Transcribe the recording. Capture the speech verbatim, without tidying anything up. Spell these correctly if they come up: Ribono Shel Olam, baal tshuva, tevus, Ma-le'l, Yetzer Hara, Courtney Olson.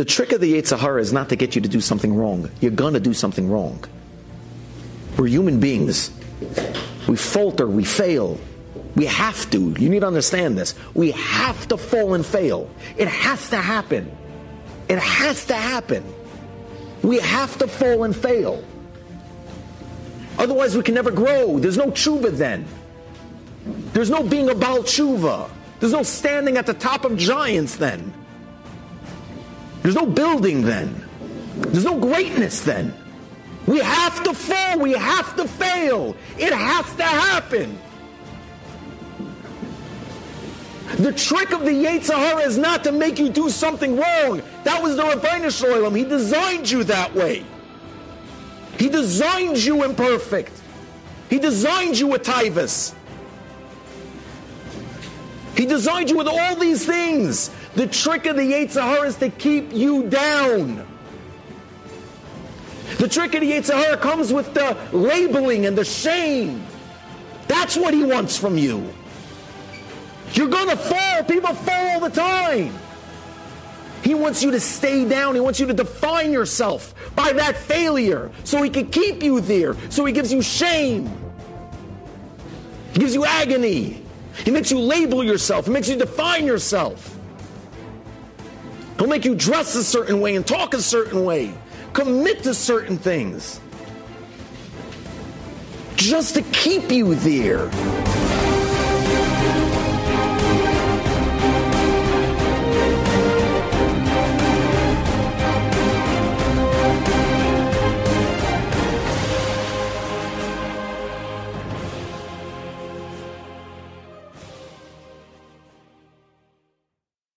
The trick of the Yetzer Hara is not to get you to do something wrong. You're going to do something wrong. We're human beings. We falter, we fail. We have to. You need to understand this. We have to fall and fail. It has to happen. It has to happen. We have to fall and fail. Otherwise we can never grow. There's no tshuva then. There's no being a baal tshuva. There's no standing at the top of giants then. There's no building then. There's no greatness then. We have to fall. We have to fail. It has to happen. The trick of the Yetzer Hara is not to make you do something wrong. That was the Ribono Shel Olam. He designed you that way. He designed you imperfect. He designed you with tevus. He designed you with all these things. The trick of the Yetzer Hara is to keep you down. The trick of the Yetzer Hara comes with the labeling and the shame. That's what he wants from you. You're going to fall. People fall all the time. He wants you to stay down. He wants you to define yourself by that failure so he can keep you there. So he gives you shame. He gives you agony. He makes you label yourself. He makes you define yourself. He'll make you dress a certain way and talk a certain way. Commit to certain things. Just to keep you there.